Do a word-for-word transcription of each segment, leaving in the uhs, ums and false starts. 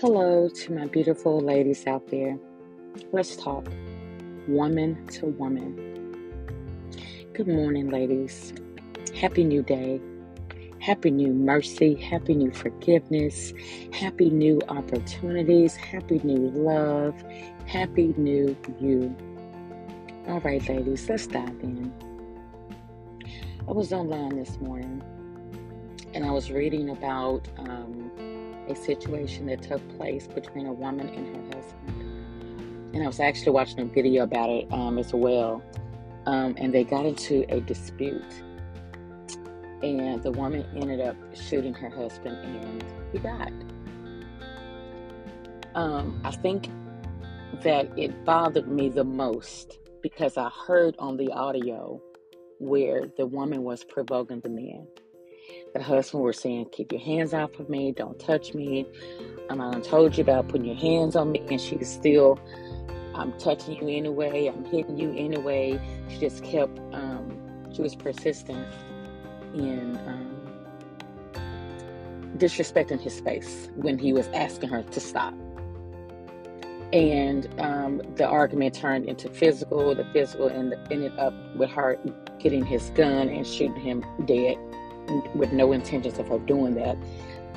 Hello to my beautiful ladies out there. Let's talk woman to woman. Good morning, ladies. Happy new day. Happy new mercy. Happy new forgiveness. Happy new opportunities. Happy new love. Happy new you. All right, ladies, let's dive in. I was online this morning and I was reading about um, a situation that took place between a woman and her husband. And I was actually watching a video about it um, as well. Um, and they got into a dispute. And the woman ended up shooting her husband and he died. Um, I think that it bothered me the most because I heard on the audio where the woman was provoking the man. The husband was saying, keep your hands off of me, don't touch me. Um, I told you about putting your hands on me, and she's still, I'm touching you anyway, I'm hitting you anyway. She just kept, um, she was persistent in um, disrespecting his space when he was asking her to stop. And um, the argument turned into physical, the physical and ended up with her getting his gun and shooting him dead, with no intentions of her doing that.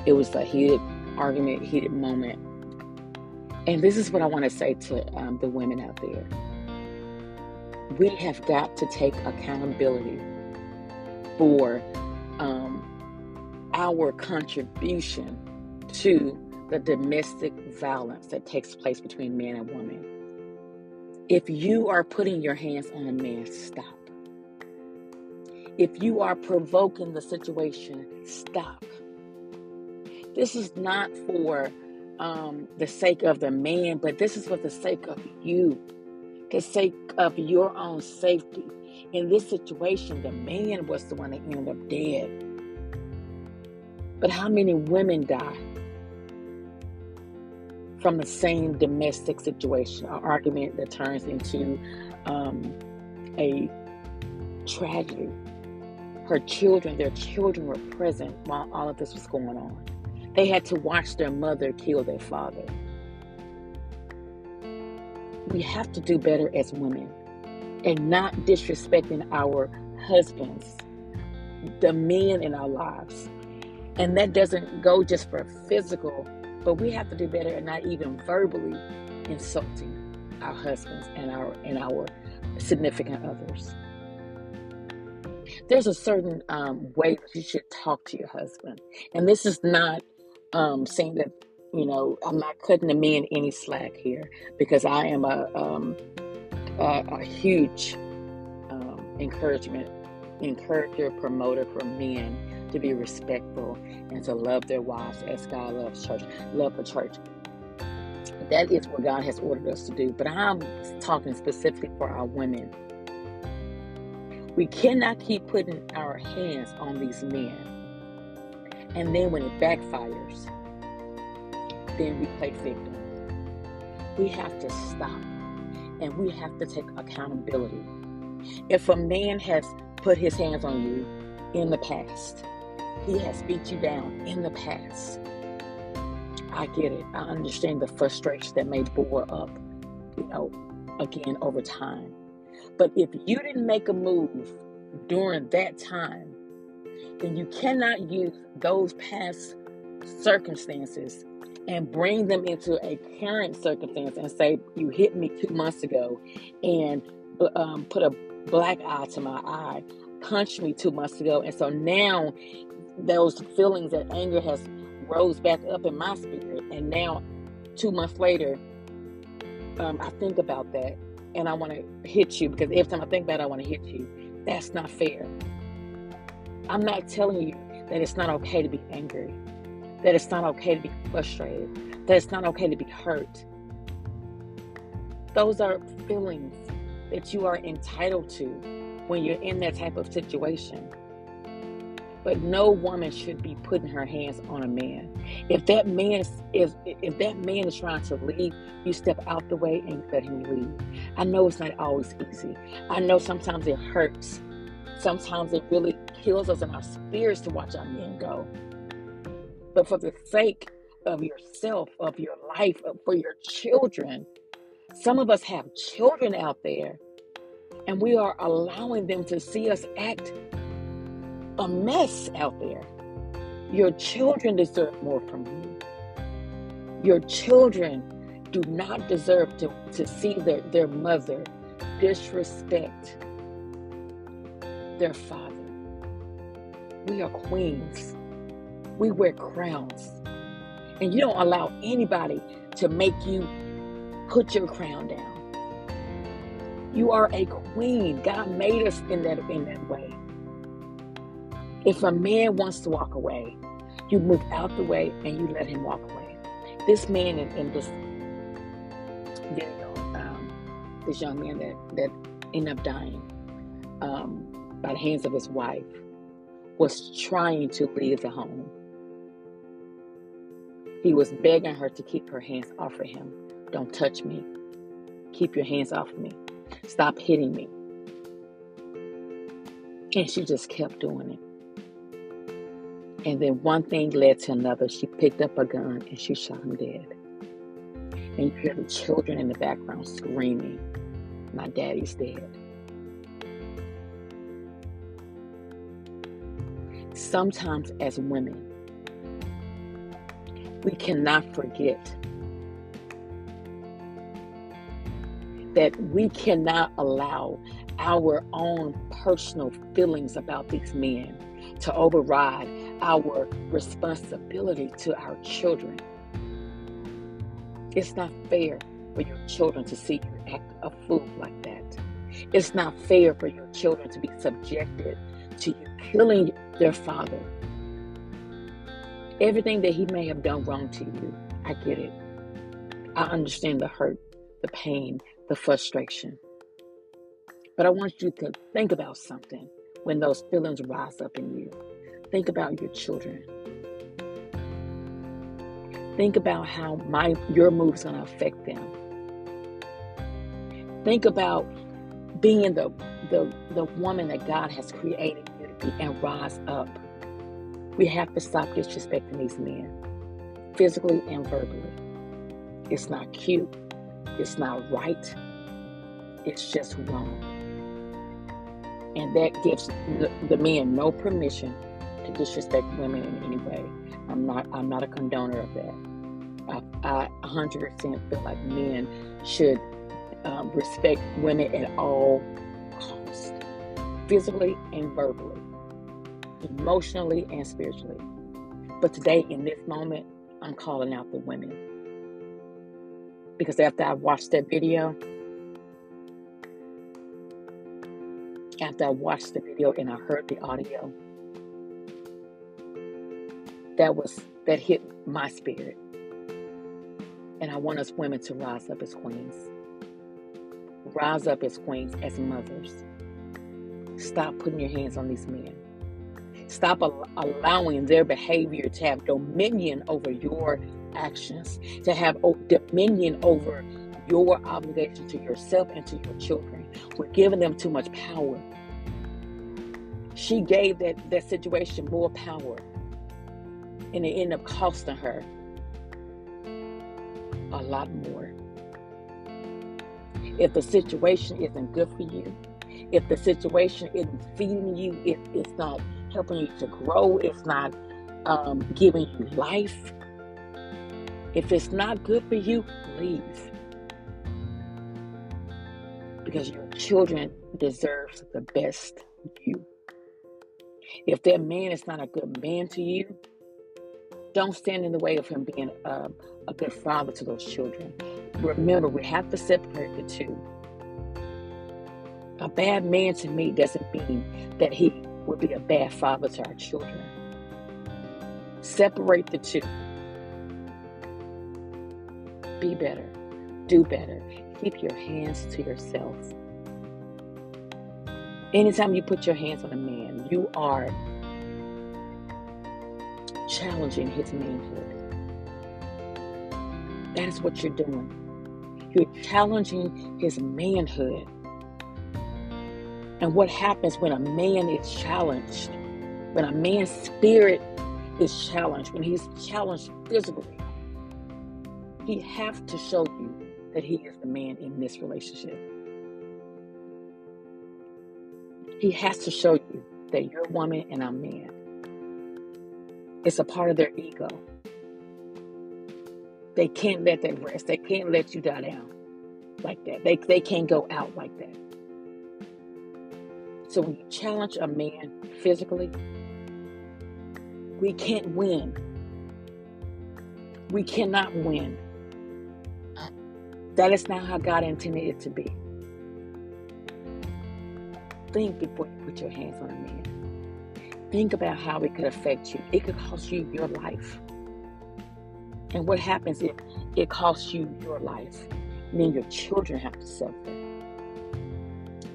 It was a heated argument, heated moment. And this is what I want to say to um, the women out there. We have got to take accountability for um, our contribution to the domestic violence that takes place between man and woman. If you are putting your hands on a man, stop. If you are provoking the situation, stop. This is not for um, the sake of the man, but this is for the sake of you, the sake of your own safety. In this situation, the man was the one that ended up dead. But how many women die from the same domestic situation, an argument that turns into um, a tragedy? Her children, their children were present while all of this was going on. They had to watch their mother kill their father. We have to do better as women and not disrespecting our husbands, the men in our lives. And that doesn't go just for physical, but we have to do better and not even verbally insulting our husbands and our and our significant others. There's a certain um, way that you should talk to your husband. And this is not um, saying that, you know, I'm not cutting the men any slack here, because I am a, um, a, a huge um, encouragement, encourager, promoter for men to be respectful and to love their wives as God loves church, love the church. That is what God has ordered us to do. But I'm talking specifically for our women. We cannot keep putting our hands on these men. And then when it backfires, then we play victim. We have to stop and we have to take accountability. If a man has put his hands on you in the past, he has beat you down in the past, I get it. I understand the frustration that may boil up, you know, again over time. But if you didn't make a move during that time, then you cannot use those past circumstances and bring them into a current circumstance and say, you hit me two months ago and um, put a black eye to my eye, punched me two months ago. And so now those feelings, that anger has rose back up in my spirit. And now two months later, um, I think about that. And I want to hit you, because every time I think about it, I want to hit you. That's not fair. I'm not telling you that it's not okay to be angry, that it's not okay to be frustrated, that it's not okay to be hurt. Those are feelings that you are entitled to when you're in that type of situation. But no woman should be putting her hands on a man. If that man is, if, if that man is trying to leave, you step out the way and let him leave. I know it's not always easy. I know sometimes it hurts. Sometimes it really kills us in our spirits to watch our men go. But for the sake of yourself, of your life, for your children. Some of us have children out there, and we are allowing them to see us act a mess out there. Your children deserve more from you. Your children do not deserve to, to see their, their mother disrespect their father. We are queens. We wear crowns. And you don't allow anybody to make you put your crown down. You are a queen. God made us in that, in that way. If a man wants to walk away, you move out the way and you let him walk away. This man in, in this video, um, this young man that, that ended up dying um, by the hands of his wife, was trying to leave the home. He was begging her to keep her hands off of him. Don't touch me. Keep your hands off me. Stop hitting me. And she just kept doing it. And then one thing led to another. She picked up a gun and she shot him dead. And you hear the children in the background screaming, "My daddy's dead." Sometimes as women, we cannot forget that we cannot allow our own personal feelings about these men to override our responsibility to our children. It's not fair for your children to see you act a fool like that. It's not fair for your children to be subjected to you killing their father. Everything that he may have done wrong to you, I get it. I understand the hurt, the pain, the frustration. But I want you to think about something when those feelings rise up in you. Think about your children. Think about how my your move's gonna affect them. Think about being the, the, the woman that God has created you to be and rise up. We have to stop disrespecting these men, physically and verbally. It's not cute. It's not right. It's just wrong. And that gives the, the men no permission to disrespect women in any way. I'm not I'm not a condoner of that. I, I one hundred percent feel like men should um, respect women at all costs, physically and verbally, emotionally and spiritually. But today, in this moment, I'm calling out the women. Because after I watched that video, after I watched the video and I heard the audio, that was that hit my spirit. And I want us women to rise up as queens. Rise up as queens, as mothers. Stop putting your hands on these men. Stop al- allowing their behavior to have dominion over your actions, to have o- dominion over your obligation to yourself and to your children. We're giving them too much power. She gave that, that situation more power, and it ended up costing her a lot more. If the situation isn't good for you, if the situation isn't feeding you, it, it's not helping you to grow, it's not um, giving you life, if it's not good for you, leave. Because your children deserve the best you. If that man is not a good man to you, don't stand in the way of him being a, a good father to those children. Remember, we have to separate the two. A bad man to me doesn't mean that he would be a bad father to our children. Separate the two. Be better. Do better. Keep your hands to yourself. Anytime you put your hands on a man, you are challenging his manhood. That is what you're doing. You're challenging his manhood. And what happens when a man is challenged, when a man's spirit is challenged, when he's challenged physically, He has to show you that he is the man in this relationship. He has to show you that you're a woman and I'm a man. It's a part of their ego. They can't let that rest. They can't let you die down like that. They, they can't go out like that. So when you challenge a man physically, we can't win. We cannot win. That is not how God intended it to be. Think before you put your hands on a man. Think about how it could affect you. It could cost you your life. And what happens if it costs you your life? Then your children have to suffer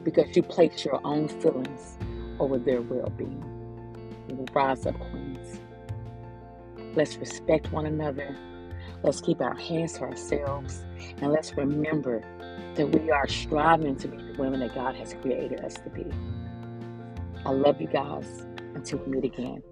because you place your own feelings over their well-being. Rise up, queens. Let's respect one another. Let's keep our hands to ourselves. And let's remember that we are striving to be the women that God has created us to be. I love you guys. Until we meet again.